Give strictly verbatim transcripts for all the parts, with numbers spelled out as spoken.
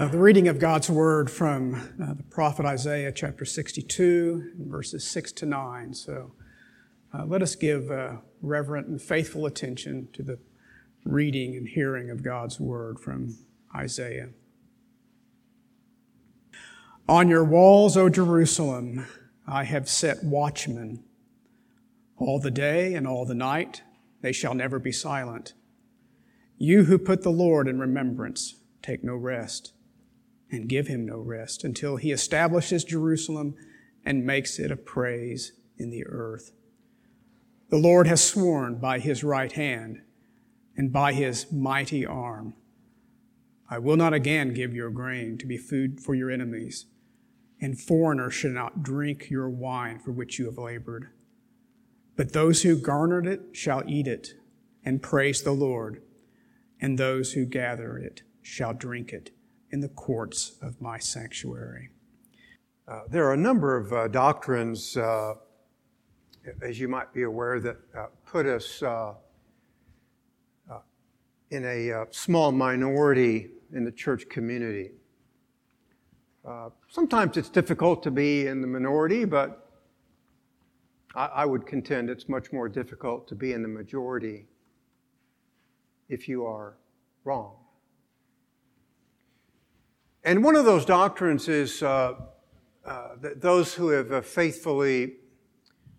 Uh, the reading of God's Word from uh, the prophet Isaiah, chapter sixty-two, verses six to nine. So uh, let us give uh, reverent and faithful attention to the reading and hearing of God's Word from Isaiah. On your walls, O Jerusalem, I have set watchmen. All the day and all the night, they shall never be silent. You who put the Lord in remembrance, take no rest, and give him no rest until he establishes Jerusalem and makes it a praise in the earth. The Lord has sworn by his right hand and by his mighty arm, I will not again give your grain to be food for your enemies, and foreigners shall not drink your wine for which you have labored. But those who garnered it shall eat it and praise the Lord, and those who gather it shall drink it in the courts of my sanctuary. Uh, there are a number of uh, doctrines, uh, as you might be aware, that uh, put us uh, uh, in a uh, small minority in the church community. Uh, sometimes it's difficult to be in the minority, but I, I would contend it's much more difficult to be in the majority if you are wrong. And one of those doctrines is uh, uh, that those who have uh, faithfully,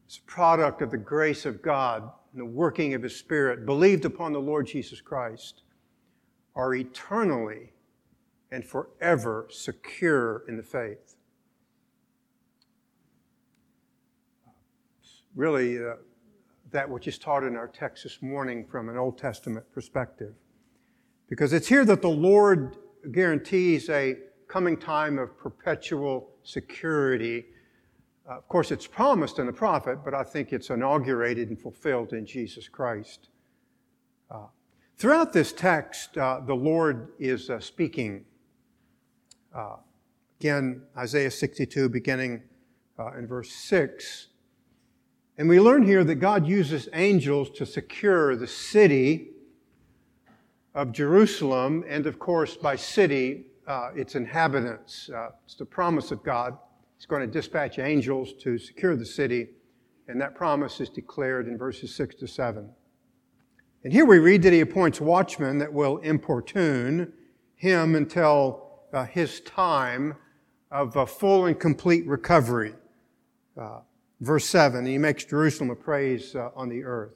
as a product of the grace of God and the working of His Spirit, believed upon the Lord Jesus Christ, are eternally and forever secure in the faith. Really, uh, that which is taught in our text this morning from an Old Testament perspective. Because it's here that the Lord guarantees a coming time of perpetual security. Uh, of course, it's promised in the prophet, but I think it's inaugurated and fulfilled in Jesus Christ. Uh, throughout this text, uh, the Lord is uh, speaking. Uh, again, Isaiah sixty-two, beginning uh, in verse six. And we learn here that God uses angels to secure the city of Jerusalem, and of course, by city, uh, its inhabitants. Uh, it's the promise of God. He's going to dispatch angels to secure the city, and that promise is declared in verses six to seven. And here we read that he appoints watchmen that will importune him until uh, his time of a full and complete recovery. Uh, verse seven, he makes Jerusalem a praise uh, on the earth.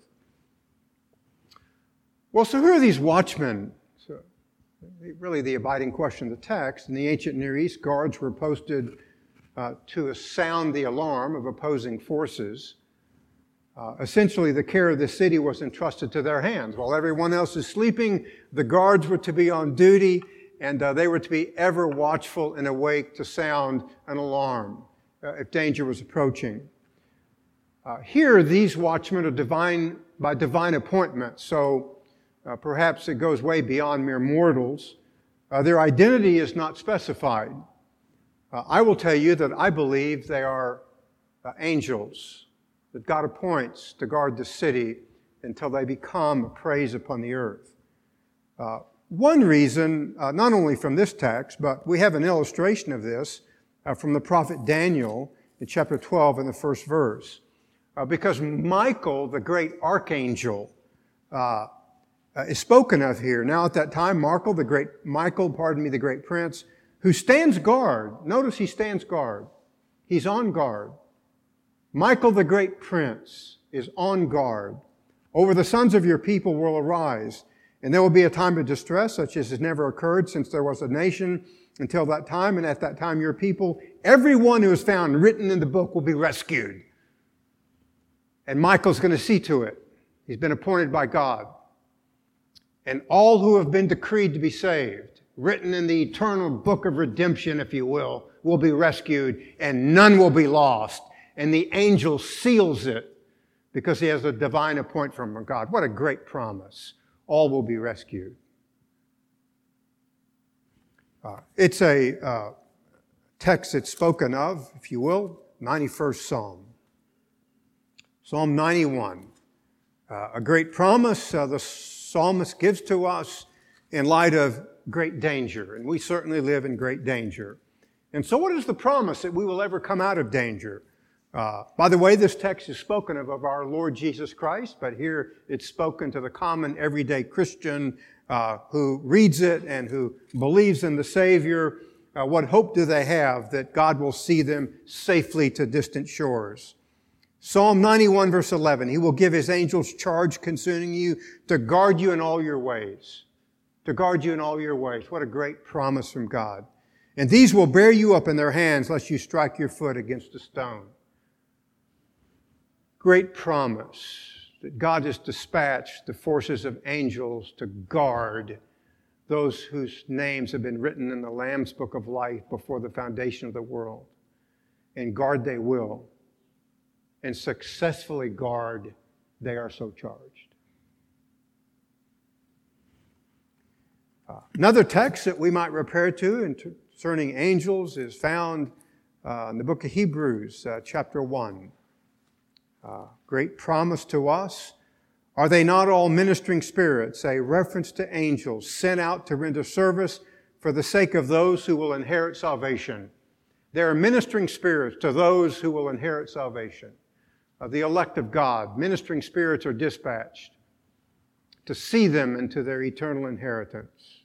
Well, so who are these watchmen? So, really the abiding question of the text. In the ancient Near East, guards were posted uh, to sound the alarm of opposing forces. Uh, essentially, the care of the city was entrusted to their hands. While everyone else is sleeping, the guards were to be on duty, and uh, they were to be ever watchful and awake to sound an alarm uh, if danger was approaching. Uh, here, these watchmen are divine by divine appointment, so Uh, perhaps it goes way beyond mere mortals. Uh, their identity is not specified. Uh, I will tell you that I believe they are uh, angels that God appoints to guard the city until they become a praise upon the earth. Uh, one reason, uh, not only from this text, but we have an illustration of this uh, from the prophet Daniel in chapter twelve in the first verse. Uh, because Michael, the great archangel, uh, Uh, is spoken of here. Now at that time, Michael, the great Michael, pardon me, the great prince, who stands guard. Notice he stands guard. He's on guard. Michael, the great prince, is on guard. Over the sons of your people will arise, and there will be a time of distress such as has never occurred since there was a nation until that time, and at that time your people, everyone who is found written in the book will be rescued. And Michael's going to see to it. He's been appointed by God. And all who have been decreed to be saved, written in the eternal book of redemption, if you will, will be rescued, and none will be lost. And the angel seals it because he has a divine appointment from God. What a great promise. All will be rescued. Uh, it's a uh, text that's spoken of, if you will, ninety-first Psalm. Psalm ninety-one. Uh, a great promise. Uh, the psalmist gives to us in light of great danger, and we certainly live in great danger. And so what is the promise that we will ever come out of danger? Uh, by the way, this text is spoken of, of our Lord Jesus Christ, but here it's spoken to the common everyday Christian uh, who reads it and who believes in the Savior. Uh, what hope do they have that God will see them safely to distant shores? Psalm ninety-one, verse eleven, He will give His angels charge concerning you to guard you in all your ways. To guard you in all your ways. What a great promise from God. And these will bear you up in their hands lest you strike your foot against a stone. Great promise that God has dispatched the forces of angels to guard those whose names have been written in the Lamb's Book of Life before the foundation of the world. And guard they will. And successfully guard they are so charged. Uh, another text that we might repair to concerning angels is found uh, in the book of Hebrews, uh, chapter one. Uh, great promise to us. Are they not all ministering spirits? A reference to angels sent out to render service for the sake of those who will inherit salvation. They are ministering spirits to those who will inherit salvation. Uh, the elect of God, ministering spirits are dispatched to see them into their eternal inheritance.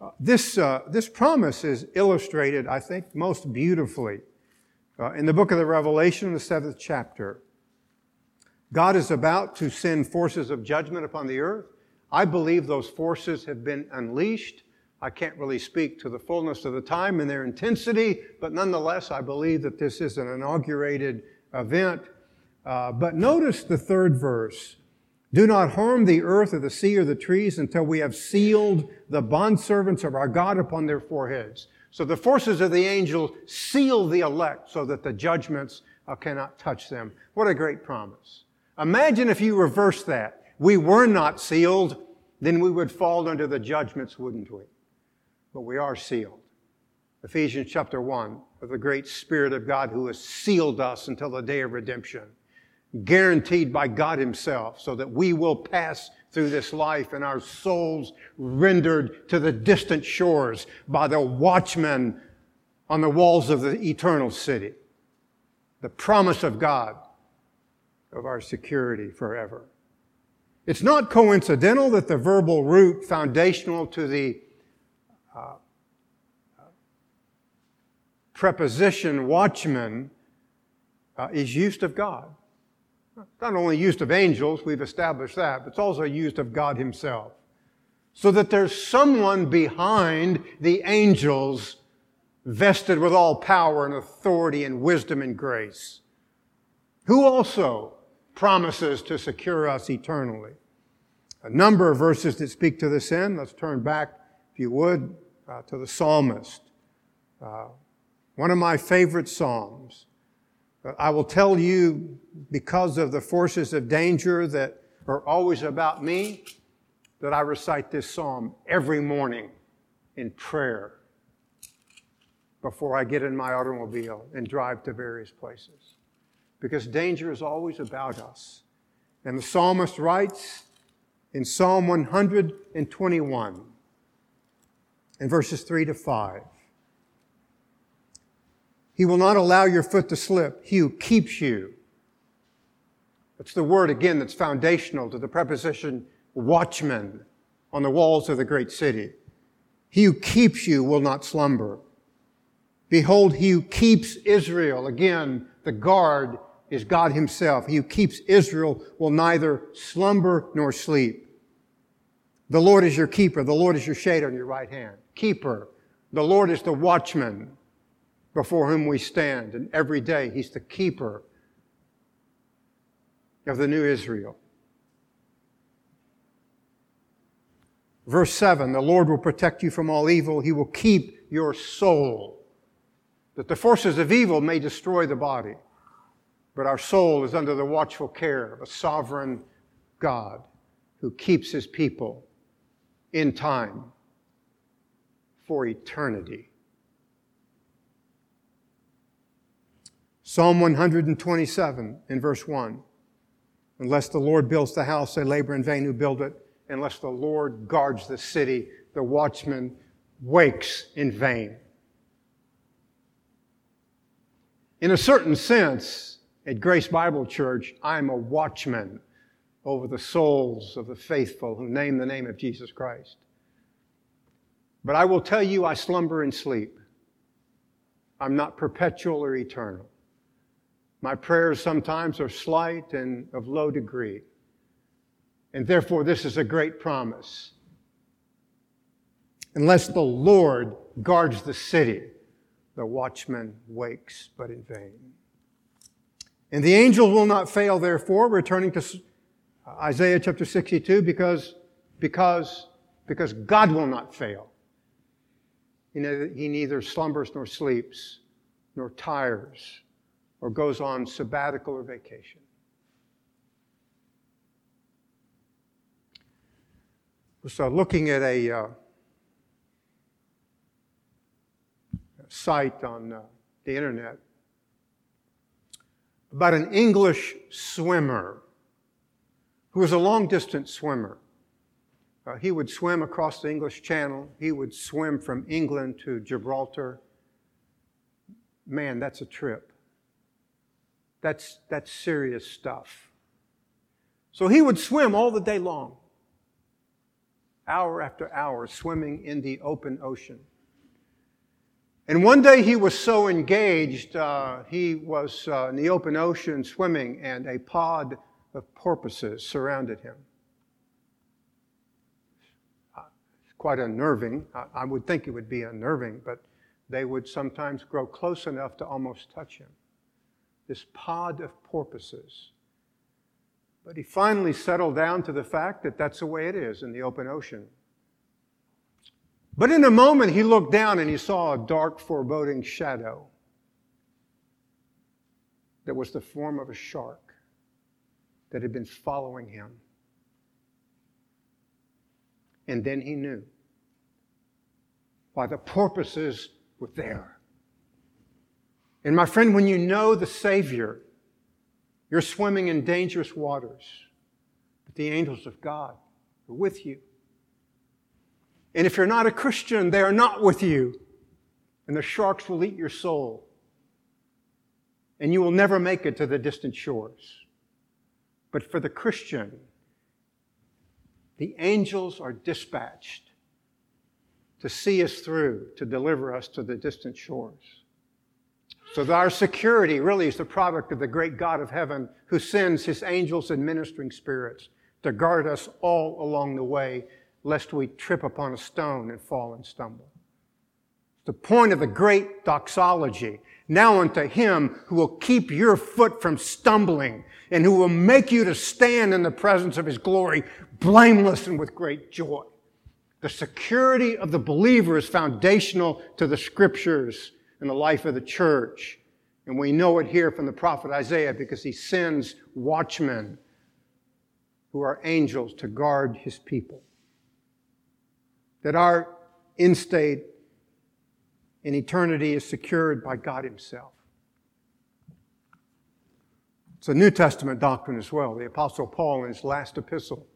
Uh, this, uh, this promise is illustrated, I think, most beautifully Uh, in the book of the Revelation, in the seventh chapter. God is about to send forces of judgment upon the earth. I believe those forces have been unleashed. I can't really speak to the fullness of the time and their intensity, but nonetheless, I believe that this is an inaugurated event. Uh, but notice the third verse. Do not harm the earth or the sea or the trees until we have sealed the bondservants of our God upon their foreheads. So the forces of the angels seal the elect so that the judgments uh, cannot touch them. What a great promise. Imagine if you reverse that. We were not sealed, then we would fall under the judgments, wouldn't we? But we are sealed. Ephesians chapter one, of the great Spirit of God who has sealed us until the day of redemption, guaranteed by God Himself so that we will pass through this life and our souls rendered to the distant shores by the watchmen on the walls of the eternal city. The promise of God of our security forever. It's not coincidental that the verbal root foundational to the uh, preposition watchman uh, is used of God. Not only used of angels, we've established that, but it's also used of God Himself. So that there's someone behind the angels vested with all power and authority and wisdom and grace, who also promises to secure us eternally. A number of verses that speak to this end. Let's turn back, if you would, uh, to the psalmist. Uh, one of my favorite psalms. I will tell you, because of the forces of danger that are always about me, that I recite this psalm every morning in prayer before I get in my automobile and drive to various places. Because danger is always about us. And the psalmist writes in Psalm one hundred twenty-one, in verses three to five, He will not allow your foot to slip. He who keeps you. That's the word, again, that's foundational to the preposition watchman on the walls of the great city. He who keeps you will not slumber. Behold, He who keeps Israel. Again, the guard is God Himself. He who keeps Israel will neither slumber nor sleep. The Lord is your keeper. The Lord is your shade on your right hand. Keeper. The Lord is the watchman before whom we stand. And every day He's the keeper of the new Israel. Verse seven, the Lord will protect you from all evil. He will keep your soul, that the forces of evil may destroy the body. But our soul is under the watchful care of a sovereign God who keeps His people in time for eternity. Psalm one hundred twenty-seven in verse one. Unless the Lord builds the house, they labor in vain who build it. unless the Lord guards the city, the watchman wakes in vain. In a certain sense, at Grace Bible Church, I'm a watchman over the souls of the faithful who name the name of Jesus Christ. But I will tell you, I slumber and sleep. I'm not perpetual or eternal. My prayers sometimes are slight and of low degree. And therefore, this is a great promise. Unless the Lord guards the city, the watchman wakes, but in vain. And the angels will not fail, therefore, returning to Isaiah chapter sixty-two, because, because, because God will not fail. He neither, he neither slumbers nor sleeps, nor tires, or goes on sabbatical or vacation. So looking at a uh, site on uh, the internet about an English swimmer who was a long-distance swimmer. Uh, he would swim across the English Channel. He would swim from England to Gibraltar. Man, that's a trip. That's, that's serious stuff. So he would swim all the day long, hour after hour, swimming in the open ocean. And one day he was so engaged, uh, he was uh, in the open ocean swimming, and a pod of porpoises surrounded him. Quite unnerving. I would think it would be unnerving, but they would sometimes grow close enough to almost touch him. This pod of porpoises. But he finally settled down to the fact that that's the way it is in the open ocean. But in a moment, he looked down and he saw a dark, foreboding shadow that was the form of a shark that had been following him. And then he knew why the porpoises were there. And my friend, when you know the Savior, you're swimming in dangerous waters. But the angels of God are with you. And if you're not a Christian, they are not with you. And the sharks will eat your soul. And you will never make it to the distant shores. But for the Christian, the angels are dispatched to see us through, to deliver us to the distant shores. So that our security really is the product of the great God of heaven, who sends his angels and ministering spirits to guard us all along the way, lest we trip upon a stone and fall and stumble. It's the point of the great doxology. Now unto him who will keep your foot from stumbling, and who will make you to stand in the presence of his glory, blameless and with great joy. The security of the believer is foundational to the Scriptures and the life of the church. And we know it here from the prophet Isaiah, because he sends watchmen who are angels to guard his people. That our in-state in eternity is secured by God himself. It's a New Testament doctrine as well. The Apostle Paul, in his last epistle,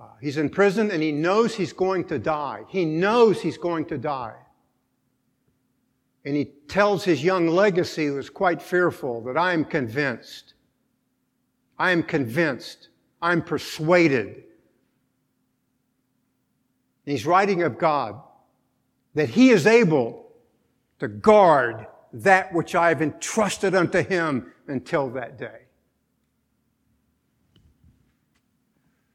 uh, he's in prison and he knows he's going to die. He knows he's going to die. And he tells his young legacy, who is quite fearful, that I am convinced. I am convinced. I'm persuaded. And he's writing of God, that he is able to guard that which I have entrusted unto him until that day.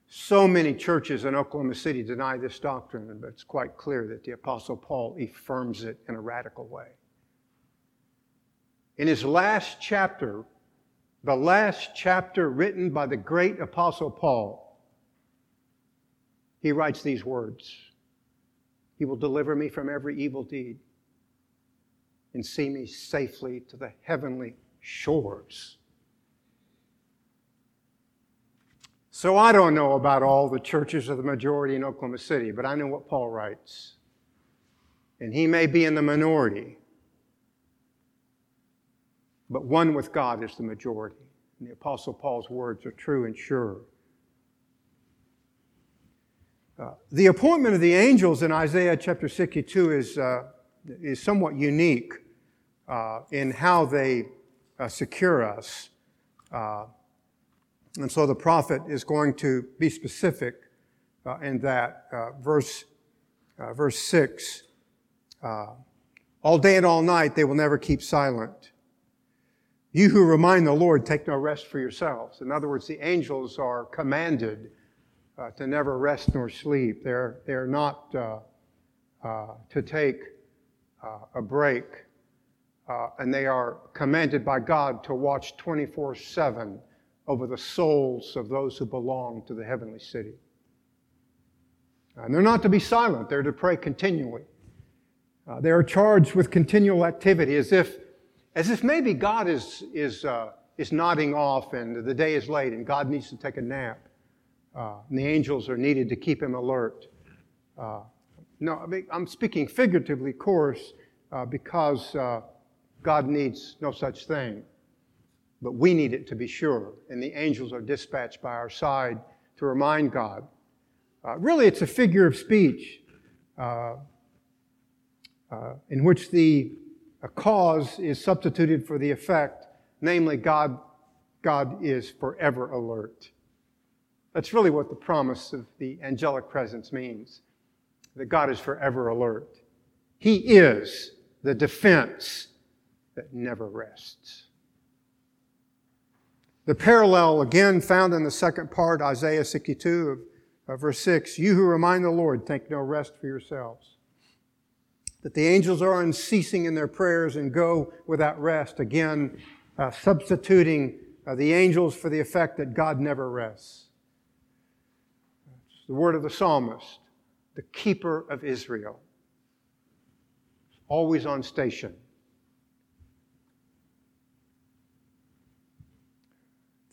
So many churches in Oklahoma City deny this doctrine, but it's quite clear that the Apostle Paul affirms it in a radical way. In his last chapter, the last chapter written by the great Apostle Paul, he writes these words: He will deliver me from every evil deed and see me safely to the heavenly shores. So I don't know about all the churches of the majority in Oklahoma City, but I know what Paul writes. And he may be in the minority, but one with God is the majority. And the Apostle Paul's words are true and sure. Uh, the appointment of the angels in Isaiah chapter sixty-two is uh, is somewhat unique uh, in how they uh, secure us. Uh, and so the prophet is going to be specific uh, in that. Uh, verse uh, verse six, uh, all day and all night they will never keep silent. You who remind the Lord, take no rest for yourselves. In other words, the angels are commanded Uh, to never rest nor sleep. They're, they're not uh, uh, to take uh, a break. Uh, and they are commanded by God to watch twenty-four seven over the souls of those who belong to the heavenly city. And they're not to be silent. They're to pray continually. Uh, they are charged with continual activity as if, as if maybe God is, is, uh, is nodding off and the day is late and God needs to take a nap. Uh, and the angels are needed to keep him alert. Uh, no, I mean, I'm speaking figuratively, of course, uh, because uh, God needs no such thing. But we need it to be sure. And the angels are dispatched by our side to remind God. Uh, really, it's a figure of speech uh, uh, in which the a cause is substituted for the effect. Namely, God, God is forever alert. That's really what the promise of the angelic presence means, that God is forever alert. He is the defense that never rests. The parallel, again, found in the second part, Isaiah sixty-two, of verse six, you who remind the Lord, take no rest for yourselves. That the angels are unceasing in their prayers and go without rest, again, uh, substituting uh, the angels for the effect that God never rests. The word of the psalmist, the keeper of Israel, always on station.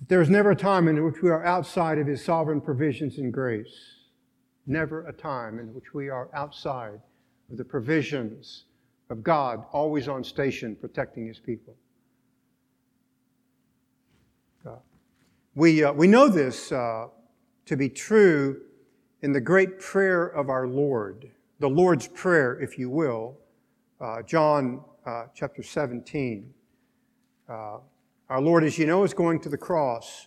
There is never a time in which we are outside of his sovereign provisions and grace. Never a time in which we are outside of the provisions of God, always on station, protecting his people. We, uh, we know this uh, to be true in the great prayer of our Lord, the Lord's Prayer, if you will, uh, John uh, chapter seventeen. Uh, our Lord, as you know, is going to the cross.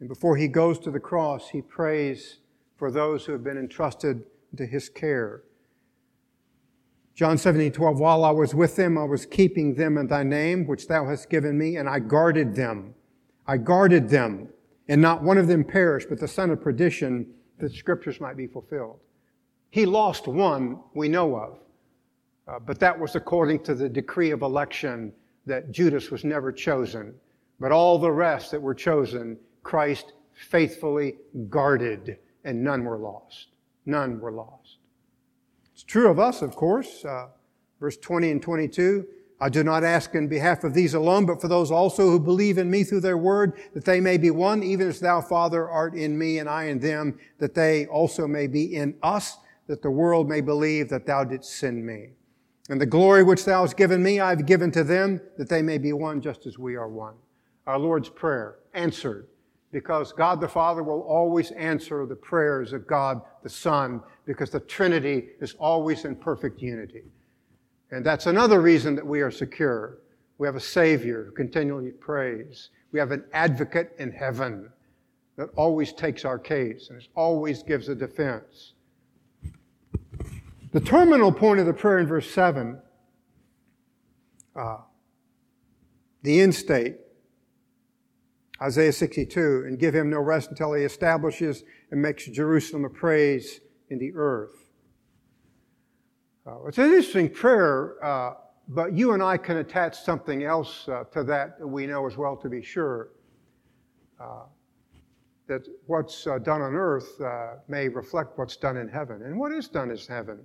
And before he goes to the cross, he prays for those who have been entrusted to his care. John seventeen twelve, while I was with them, I was keeping them in thy name, which thou hast given me, and I guarded them. I guarded them, and not one of them perished, but the son of perdition, that the Scriptures might be fulfilled. He lost one we know of, uh, but that was according to the decree of election that Judas was never chosen. But all the rest that were chosen, Christ faithfully guarded, and none were lost. None were lost. It's true of us, of course. Uh, verse twenty and twenty-two, I do not ask in behalf of these alone, but for those also who believe in me through their word, that they may be one, even as thou, Father, art in me, and I in them, that they also may be in us, that the world may believe that thou didst send me. And the glory which thou hast given me, I have given to them, that they may be one just as we are one. Our Lord's prayer answered, because God the Father will always answer the prayers of God the Son, because the Trinity is always in perfect unity. And that's another reason that we are secure. We have a Savior who continually prays. We have an advocate in heaven that always takes our case and always gives a defense. The terminal point of the prayer in verse seven, uh, the end state, Isaiah sixty-two, and give him no rest until he establishes and makes Jerusalem a praise in the earth. It's an interesting prayer, uh, but you and I can attach something else uh, to that we know as well, to be sure. Uh, that what's uh, done on earth uh, may reflect what's done in heaven. And what is done is heaven.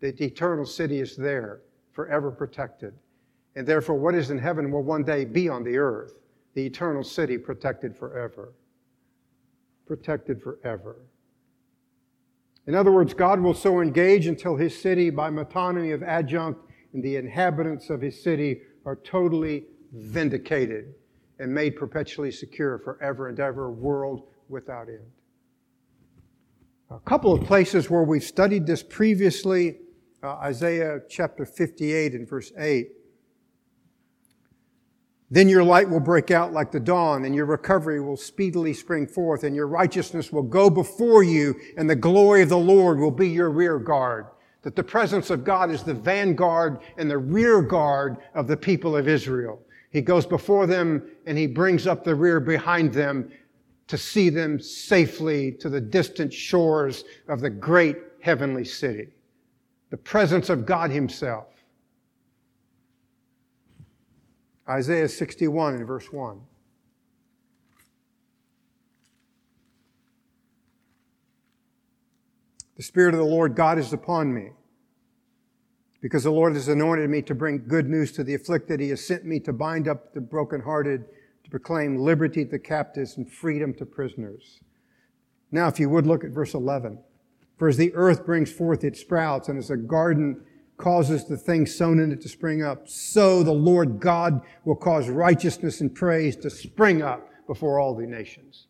The eternal city is there, forever protected. And therefore, what is in heaven will one day be on the earth. The eternal city protected forever. Protected forever. In other words, God will so engage until his city, by metonymy of adjunct, and the inhabitants of his city are totally vindicated and made perpetually secure forever and ever, world without end. a couple of places where we've studied this previously, uh, Isaiah chapter fifty-eight and verse eight. Then your light will break out like the dawn, and your recovery will speedily spring forth, and your righteousness will go before you, and the glory of the Lord will be your rear guard. That the presence of God is the vanguard and the rear guard of the people of Israel. He goes before them, and he brings up the rear behind them to see them safely to the distant shores of the great heavenly city. The presence of God himself. Isaiah sixty-one and verse one. The Spirit of the Lord God is upon me, because the Lord has anointed me to bring good news to the afflicted. He has sent me to bind up the brokenhearted, to proclaim liberty to the captives and freedom to prisoners. Now, if you would look at verse eleven. For as the earth brings forth its sprouts, and as a garden causes the things sown in it to spring up, so the Lord God will cause righteousness and praise to spring up before all the nations.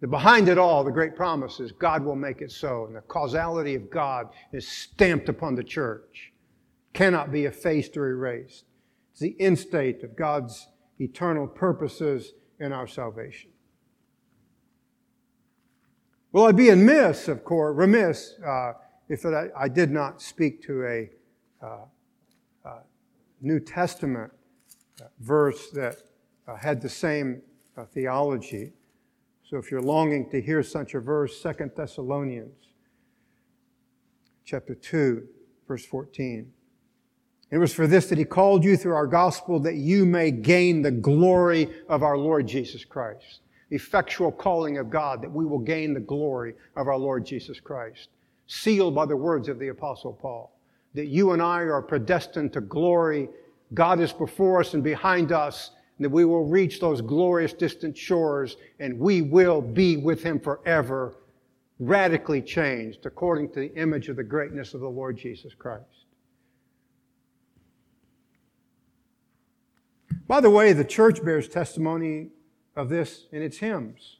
The behind it all, the great promise is God will make it so, and the causality of God is stamped upon the church. Cannot be effaced or erased. It's the end state of God's eternal purposes in our salvation. Well, I'd be amiss, of course, remiss uh, if I, I did not speak to a Uh, uh, New Testament uh, verse that uh, had the same uh, theology. So if you're longing to hear such a verse, Second Thessalonians chapter two, verse fourteen. It was for this that he called you through our gospel, that you may gain the glory of our Lord Jesus Christ. The effectual calling of God, that we will gain the glory of our Lord Jesus Christ. Sealed by the words of the Apostle Paul. That you and I are predestined to glory. God is before us and behind us, and that we will reach those glorious distant shores, and we will be with him forever, radically changed according to the image of the greatness of the Lord Jesus Christ. By the way, the church bears testimony of this in its hymns.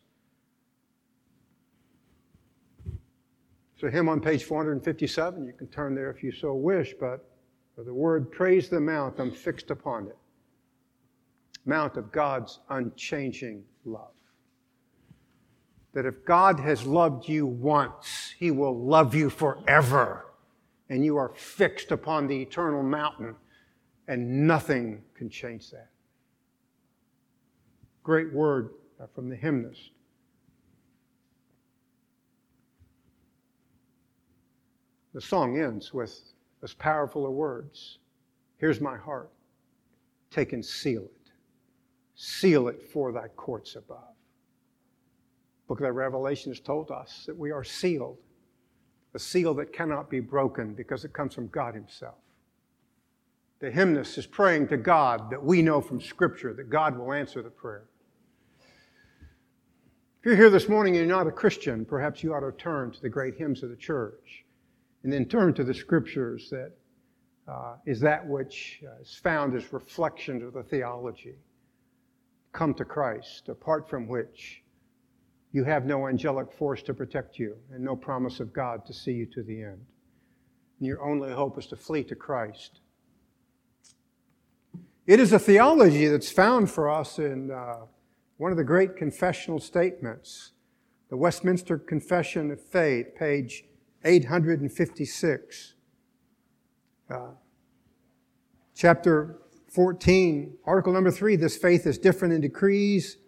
It's a hymn on page four hundred fifty-seven. You can turn there if you so wish, but for the word, praise the mount, I'm fixed upon it. Mount of God's unchanging love. That if God has loved you once, he will love you forever. And you are fixed upon the eternal mountain, and nothing can change that. Great word from the hymnist. The song ends with as powerful of words. Here's my heart. Take and seal it. Seal it for thy courts above. Book of Revelation has told us that we are sealed. A seal that cannot be broken because it comes from God himself. The hymnist is praying to God that we know from Scripture that God will answer the prayer. If you're here this morning and you're not a Christian, perhaps you ought to turn to the great hymns of the church. And then turn to the Scriptures that uh, is that which uh, is found as reflection of the theology. Come to Christ, apart from which you have no angelic force to protect you and no promise of God to see you to the end. And your only hope is to flee to Christ. It is a theology that's found for us in uh, one of the great confessional statements, the Westminster Confession of Faith, page eight hundred fifty-six, uh, chapter fourteen, article number three, this faith is different in decrees,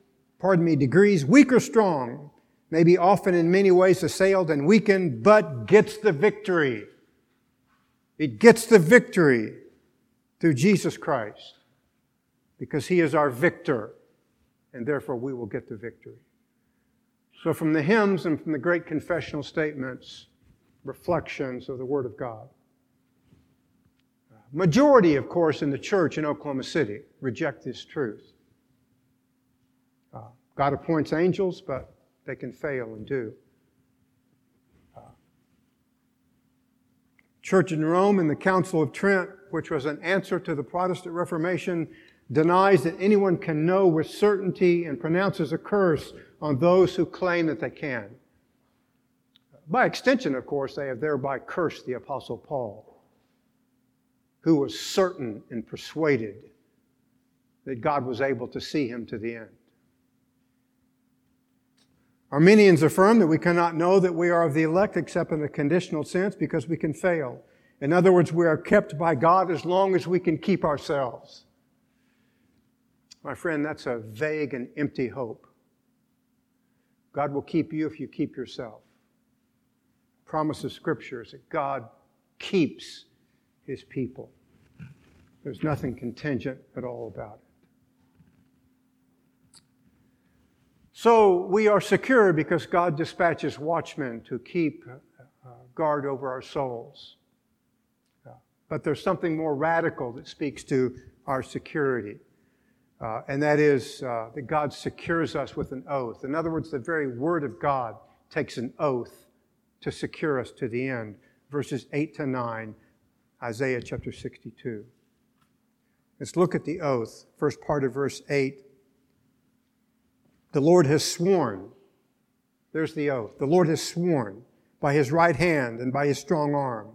pardon me, degrees, weak or strong, may be often in many ways assailed and weakened, but gets the victory. It gets the victory through Jesus Christ, because he is our victor, and therefore we will get the victory. So from the hymns and from the great confessional statements, reflections of the Word of God. Majority, of course, in the church in Oklahoma City reject this truth. Uh, God appoints angels, but they can fail and do. Uh, Church in Rome and the Council of Trent, which was an answer to the Protestant Reformation, denies that anyone can know with certainty and pronounces a curse on those who claim that they can. by extension, of course, they have thereby cursed the Apostle Paul, who was certain and persuaded that God was able to see him to the end. Arminians affirm that we cannot know that we are of the elect except in a conditional sense because we can fail. In other words, we are kept by God as long as we can keep ourselves. My friend, that's a vague and empty hope. God will keep you if you keep yourself. The promise of Scripture is that God keeps His people. There's nothing contingent at all about it. So we are secure because God dispatches watchmen to keep uh, guard over our souls. Uh, but there's something more radical that speaks to our security. Uh, and that is uh, that God secures us with an oath. In other words, the very Word of God takes an oath to secure us to the end. Verses eight to nine, Isaiah chapter sixty-two. Let's look at the oath. First part of verse eight. The Lord has sworn, there's the oath, the Lord has sworn by His right hand and by His strong arm.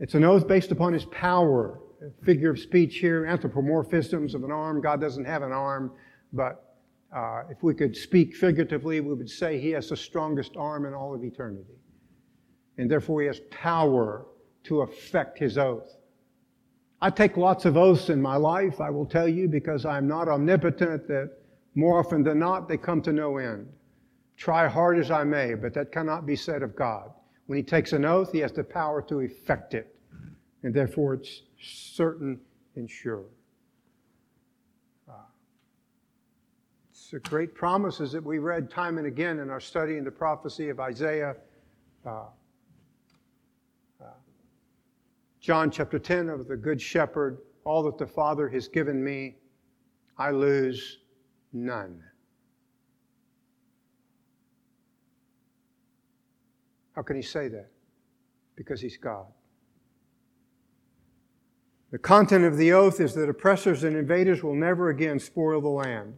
It's an oath based upon His power, a figure of speech here, anthropomorphisms of an arm. God doesn't have an arm, but uh, if we could speak figuratively, we would say He has the strongest arm in all of eternity. And therefore He has power to effect His oath. I take lots of oaths in my life, I will tell you, because I'm not omnipotent, that more often than not, they come to no end. Try hard as I may, but that cannot be said of God. When He takes an oath, He has the power to effect it, and therefore it's certain and sure. Uh, it's a great promises that we read time and again in our study in the prophecy of Isaiah. Uh, John chapter ten of the Good Shepherd, all that the Father has given me, I lose none. How can He say that? Because He's God. The content of the oath is that oppressors and invaders will never again spoil the land.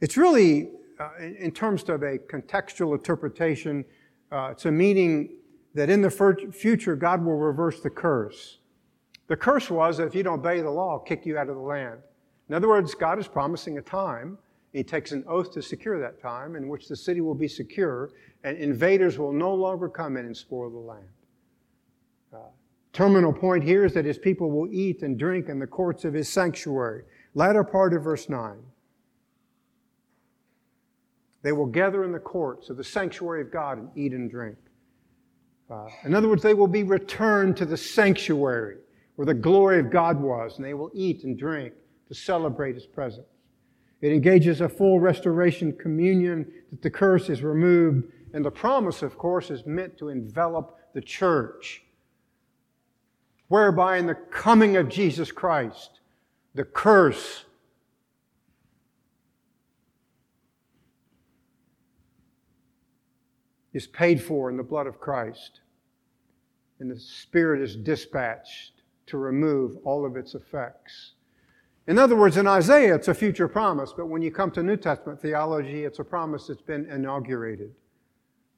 It's really, uh, in terms of a contextual interpretation, uh, it's a meaning that in the future, God will reverse the curse. The curse was that if you don't obey the law, I'll kick you out of the land. In other words, God is promising a time. He takes an oath to secure that time in which the city will be secure and invaders will no longer come in and spoil the land. Uh, terminal point here is that His people will eat and drink in the courts of His sanctuary. Latter part of verse nine. They will gather in the courts of the sanctuary of God and eat and drink. Uh, in other words, they will be returned to the sanctuary where the glory of God was, and they will eat and drink to celebrate His presence. It engages a full restoration communion that the curse is removed, and the promise, of course, is meant to envelop the church, whereby in the coming of Jesus Christ, the curse is paid for in the blood of Christ, and the Spirit is dispatched to remove all of its effects. In other words, in Isaiah, it's a future promise, but when you come to New Testament theology, it's a promise that's been inaugurated.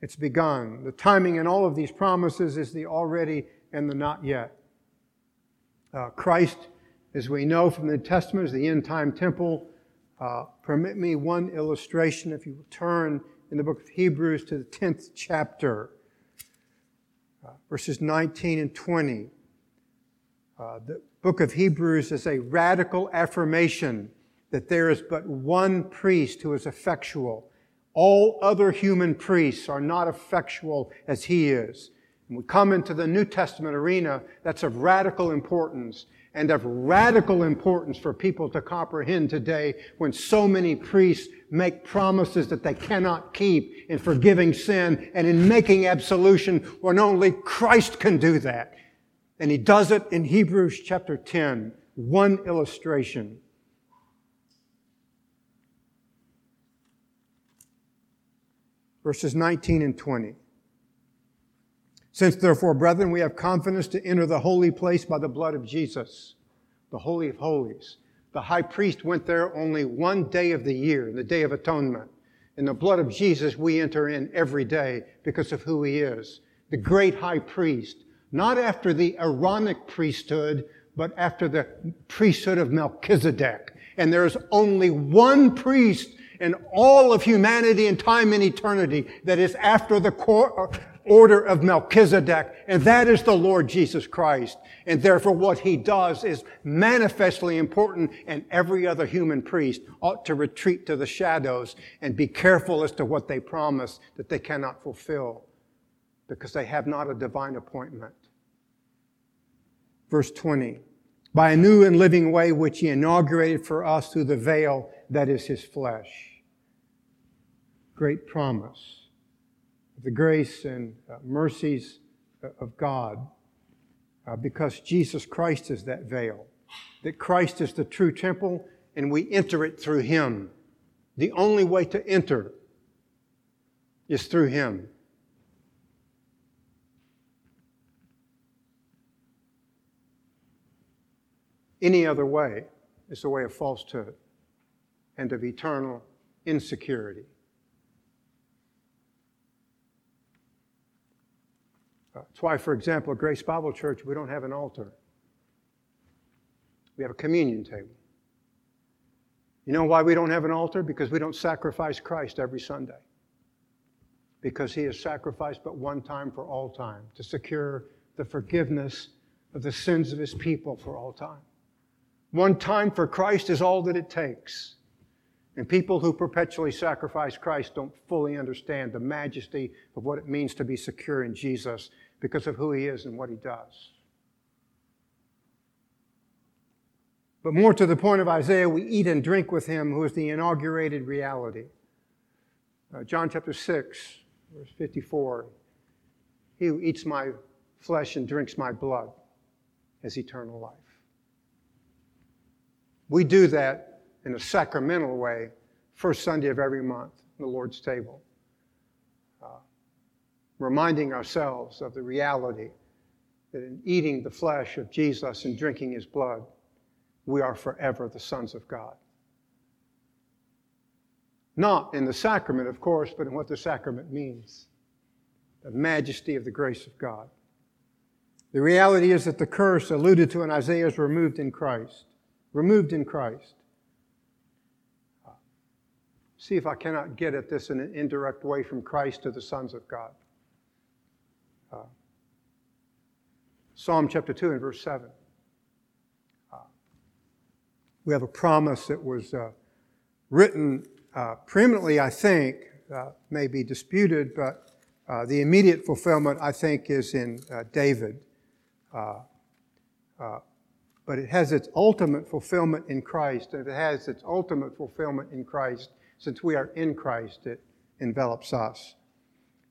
It's begun. The timing in all of these promises is the already and the not yet. Uh, Christ, as we know from the New Testament, is the end-time temple. Uh, permit me one illustration, if you will turn in the book of Hebrews to the tenth chapter, uh, verses nineteen and twenty. Uh, the book of Hebrews is a radical affirmation that there is but one priest who is effectual. All other human priests are not effectual as he is. When we come into the New Testament arena, that's of radical importance, and of radical importance for people to comprehend today when so many priests make promises that they cannot keep in forgiving sin and in making absolution when only Christ can do that. And He does it in Hebrews chapter ten. One illustration. Verses nineteen and twenty. Since therefore, brethren, we have confidence to enter the holy place by the blood of Jesus, the Holy of Holies. The high priest went there only one day of the year, the Day of Atonement. In the blood of Jesus, we enter in every day because of who he is, the great high priest, not after the Aaronic priesthood, but after the priesthood of Melchizedek. And there is only one priest in all of humanity and time and eternity that is after the core order of Melchizedek, and that is the Lord Jesus Christ. And therefore what he does is manifestly important, and every other human priest ought to retreat to the shadows and be careful as to what they promise that they cannot fulfill, because they have not a divine appointment. Verse twenty, by a new and living way which he inaugurated for us through the veil, that is his flesh. Great promise. The grace and uh, mercies of God, uh, because Jesus Christ is that veil, that Christ is the true temple, and we enter it through him. The only way to enter is through him. Any other way is the way of falsehood and of eternal insecurity. That's why, for example, at Grace Bible Church, we don't have an altar. We have a communion table. You know why we don't have an altar? Because we don't sacrifice Christ every Sunday. Because he is sacrificed but one time for all time, to secure the forgiveness of the sins of his people for all time. One time for Christ is all that it takes. And people who perpetually sacrifice Christ don't fully understand the majesty of what it means to be secure in Jesus, because of who he is and what he does. But more to the point of Isaiah, we eat and drink with him who is the inaugurated reality. Uh, John chapter six, verse fifty-four, he who eats my flesh and drinks my blood has eternal life. We do that in a sacramental way, first Sunday of every month, the Lord's table. Reminding ourselves of the reality that in eating the flesh of Jesus and drinking his blood, we are forever the sons of God. Not in the sacrament, of course, but in what the sacrament means. The majesty of the grace of God. The reality is that the curse alluded to in Isaiah is removed in Christ. Removed in Christ. See if I cannot get at this in an indirect way from Christ to the sons of God. Uh, Psalm chapter two and verse seven. Uh, we have a promise that was uh, written uh, preeminently, I think, uh, may be disputed, but uh, the immediate fulfillment, I think, is in uh, David. Uh, uh, but it has its ultimate fulfillment in Christ. And if it has its ultimate fulfillment in Christ, since we are in Christ, it envelops us.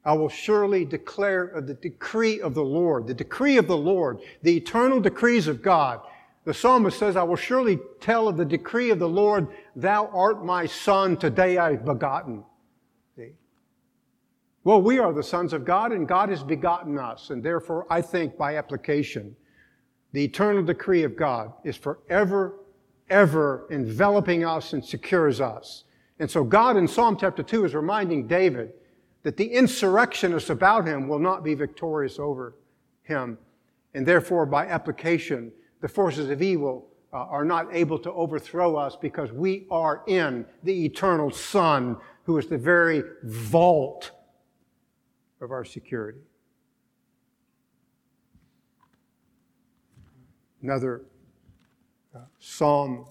I will surely declare of the decree of the Lord, the decree of the Lord, the eternal decrees of God. The psalmist says, I will surely tell of the decree of the Lord, thou art my son, today I have begotten thee. Well, we are the sons of God, and God has begotten us. And therefore, I think by application, the eternal decree of God is forever, ever enveloping us and secures us. And so God in Psalm chapter two is reminding David that the insurrectionists about him will not be victorious over him. And therefore, by application, the forces of evil uh, are not able to overthrow us, because we are in the eternal Son, who is the very vault of our security. Another uh, psalm,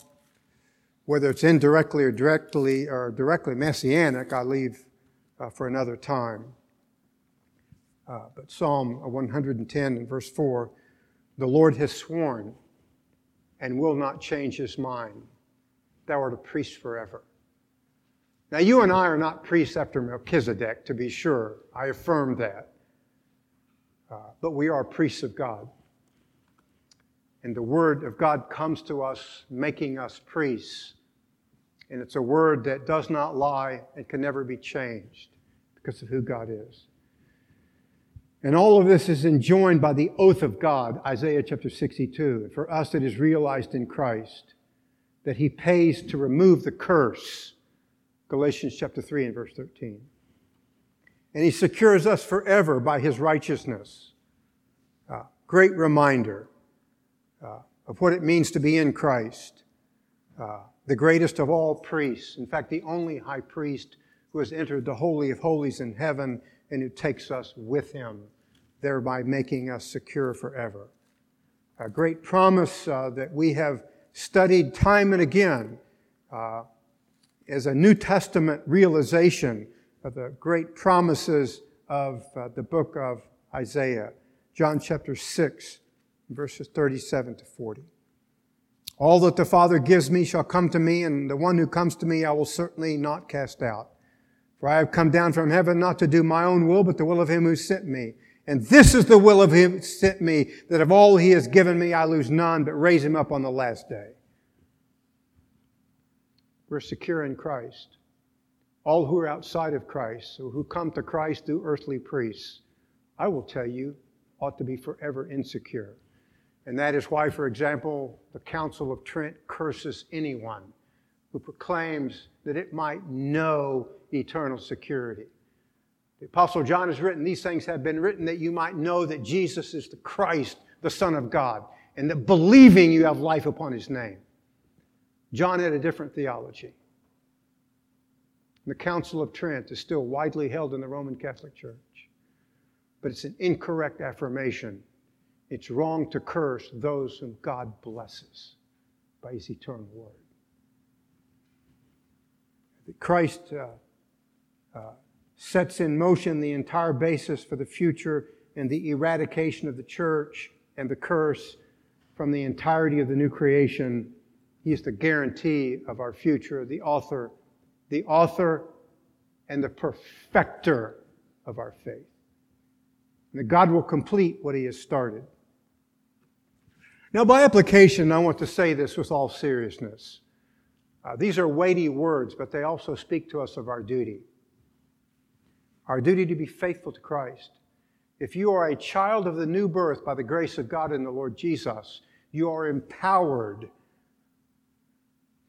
whether it's indirectly or directly or directly messianic, I leave Uh, for another time. Uh, but Psalm one hundred ten and verse four, the Lord has sworn and will not change his mind. Thou art a priest forever. Now you and I are not priests after Melchizedek, to be sure. I affirm that. Uh, but we are priests of God. And the word of God comes to us, making us priests. And it's a word that does not lie and can never be changed because of who God is. And all of this is enjoined by the oath of God, Isaiah chapter sixty-two. For us it is realized in Christ that he pays to remove the curse. Galatians chapter three and verse thirteen. And he secures us forever by his righteousness. Uh, great reminder uh, of what it means to be in Christ. Uh, the greatest of all priests. In fact, the only high priest who has entered the Holy of Holies in heaven and who takes us with him, thereby making us secure forever. A great promise uh, that we have studied time and again uh, as a New Testament realization of the great promises of uh, the book of Isaiah. John chapter six, verses thirty-seven to forty. All that the Father gives me shall come to me, and the one who comes to me I will certainly not cast out. For I have come down from heaven not to do my own will, but the will of him who sent me. And this is the will of him who sent me, that of all he has given me I lose none, but raise him up on the last day. We're secure in Christ. All who are outside of Christ, or who come to Christ through earthly priests, I will tell you, ought to be forever insecure. And that is why, for example, the Council of Trent curses anyone who proclaims that it might know eternal security. The Apostle John has written, these things have been written that you might know that Jesus is the Christ, the Son of God, and that believing you have life upon his name. John had a different theology. The Council of Trent is still widely held in the Roman Catholic Church, but it's an incorrect affirmation. It's wrong to curse those whom God blesses by his eternal word. That Christ uh, uh, sets in motion the entire basis for the future and the eradication of the church and the curse from the entirety of the new creation. He is the guarantee of our future, the author, the author and the perfecter of our faith. And that God will complete what he has started. Now, by application, I want to say this with all seriousness. Uh, these are weighty words, but they also speak to us of our duty. Our duty to be faithful to Christ. If you are a child of the new birth by the grace of God in the Lord Jesus, you are empowered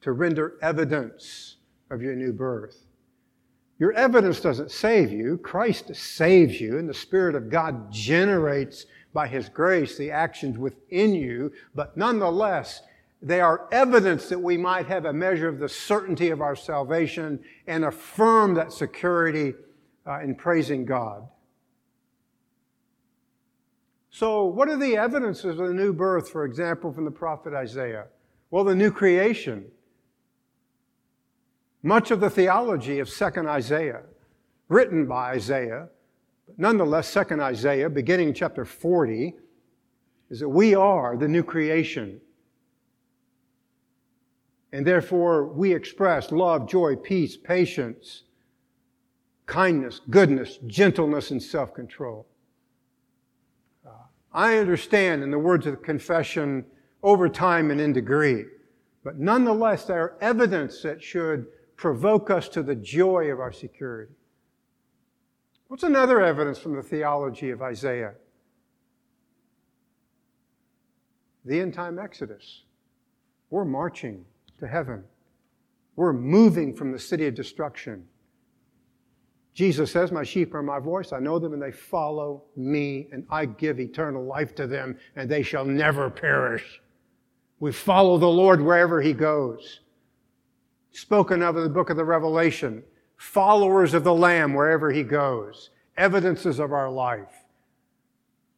to render evidence of your new birth. Your evidence doesn't save you. Christ saves you, and the Spirit of God generates by his grace the actions within you, but nonetheless, they are evidence that we might have a measure of the certainty of our salvation and affirm that security uh, in praising God. So what are the evidences of the new birth, for example, from the prophet Isaiah? Well, the new creation. Much of the theology of Second Isaiah, written by Isaiah, but nonetheless, Second Isaiah, beginning in chapter forty, is that we are the new creation. And therefore, we express love, joy, peace, patience, kindness, goodness, gentleness, and self-control. Uh, I understand, in the words of the confession, over time and in degree. But nonetheless, there are evidence that should provoke us to the joy of our security. What's another evidence from the theology of Isaiah? The end-time exodus. We're marching to heaven. We're moving from the city of destruction. Jesus says, my sheep are my voice. I know them and they follow me, and I give eternal life to them, and they shall never perish. We follow the Lord wherever he goes. Spoken of in the book of the Revelation. Followers of the Lamb wherever he goes. Evidences of our life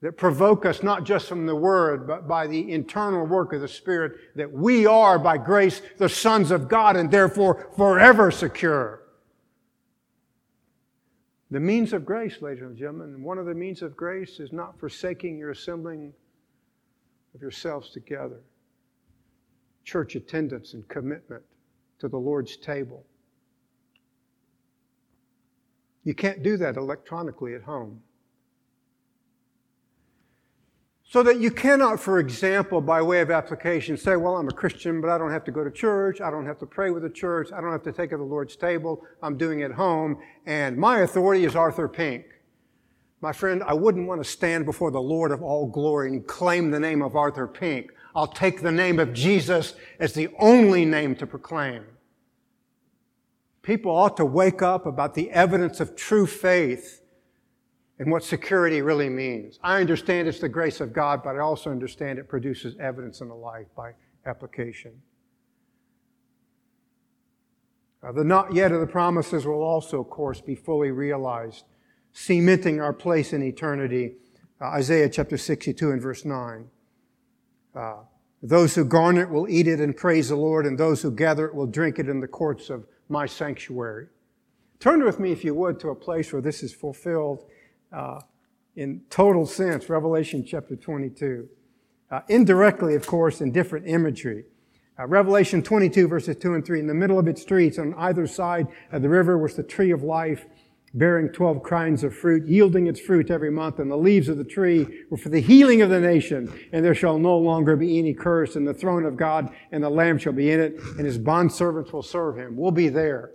that provoke us not just from the Word, but by the internal work of the Spirit, that we are, by grace, the sons of God, and therefore forever secure. The means of grace, ladies and gentlemen, one of the means of grace is not forsaking your assembling of yourselves together. Church attendance and commitment to the Lord's table. You can't do that electronically at home. So that you cannot, for example, by way of application, say, well, I'm a Christian, but I don't have to go to church. I don't have to pray with the church. I don't have to take at the Lord's table. I'm doing it at home. And my authority is Arthur Pink. My friend, I wouldn't want to stand before the Lord of all glory and claim the name of Arthur Pink. I'll take the name of Jesus as the only name to proclaim. People ought to wake up about the evidence of true faith and what security really means. I understand it's the grace of God, but I also understand it produces evidence in the life by application. Uh, the not yet of the promises will also, of course, be fully realized, cementing our place in eternity. Uh, Isaiah chapter sixty-two and verse nine. Uh, Those who garner it will eat it and praise the Lord, and those who gather it will drink it in the courts of my sanctuary. Turn with me, if you would, to a place where this is fulfilled uh, in total sense, Revelation chapter twenty-two. Uh, indirectly, of course, in different imagery. Uh, Revelation twenty-two, verses two and three, in the middle of its streets, on either side of the river was the tree of life, bearing twelve kinds of fruit, yielding its fruit every month, and the leaves of the tree were for the healing of the nation, and there shall no longer be any curse, and the throne of God and the Lamb shall be in it, and his bondservants will serve him. We'll be there.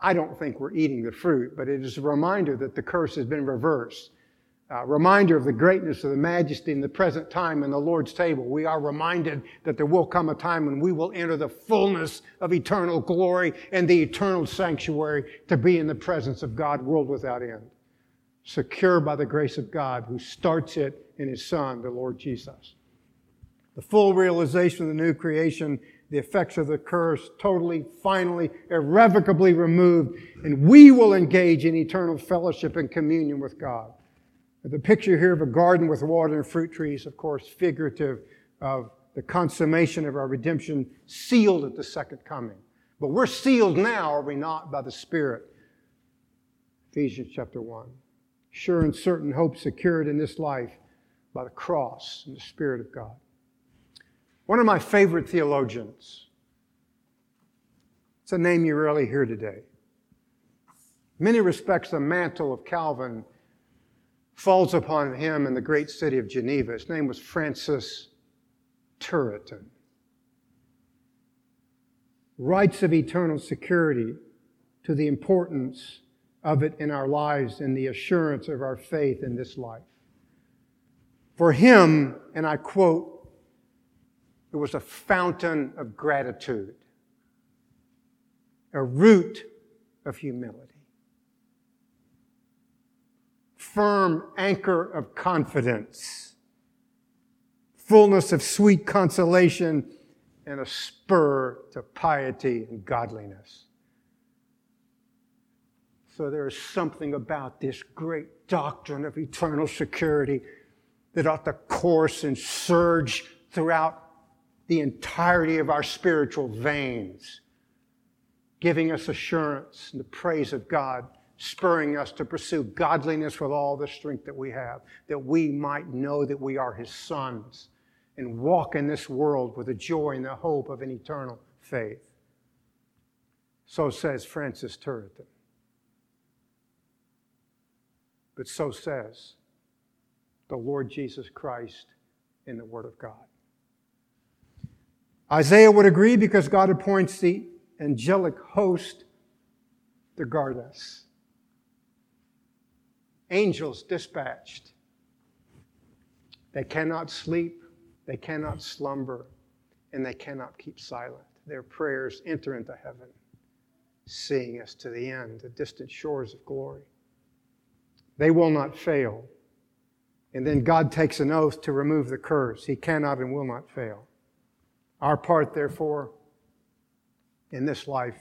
I don't think we're eating the fruit, but it is a reminder that the curse has been reversed, a reminder of the greatness of the majesty in the present time in the Lord's table. We are reminded that there will come a time when we will enter the fullness of eternal glory and the eternal sanctuary to be in the presence of God, world without end, secure by the grace of God who starts it in his Son, the Lord Jesus. The full realization of the new creation, the effects of the curse, totally, finally, irrevocably removed, and we will engage in eternal fellowship and communion with God. The picture here of a garden with water and fruit trees, of course, figurative of the consummation of our redemption, sealed at the second coming. But we're sealed now, are we not, by the Spirit? Ephesians chapter one. Sure and certain hope secured in this life by the cross and the Spirit of God. One of my favorite theologians, it's a name you rarely hear today. In many respects, the mantle of Calvin falls upon him in the great city of Geneva. His name was Francis Turretin. Rights of eternal security to the importance of it in our lives and the assurance of our faith in this life. For him, and I quote, it was a fountain of gratitude, a root of humility, firm anchor of confidence, fullness of sweet consolation, and a spur to piety and godliness. So there is something about this great doctrine of eternal security that ought to course and surge throughout the entirety of our spiritual veins, giving us assurance and the praise of God, spurring us to pursue godliness with all the strength that we have, that we might know that we are his sons and walk in this world with the joy and the hope of an eternal faith. So says Francis Turretin. But so says the Lord Jesus Christ in the Word of God. Isaiah would agree because God appoints the angelic host to guard us. Angels dispatched. They cannot sleep, they cannot slumber, and they cannot keep silent. Their prayers enter into heaven, seeing us to the end, the distant shores of glory. They will not fail. And then God takes an oath to remove the curse. He cannot and will not fail. Our part, therefore, in this life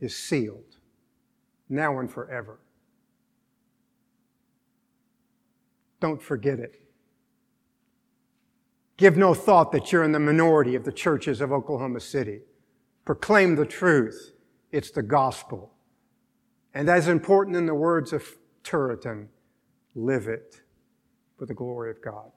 is sealed, now and forever. Don't forget it. Give no thought that you're in the minority of the churches of Oklahoma City. Proclaim the truth. It's the gospel. And as important in the words of Turretin, live it for the glory of God.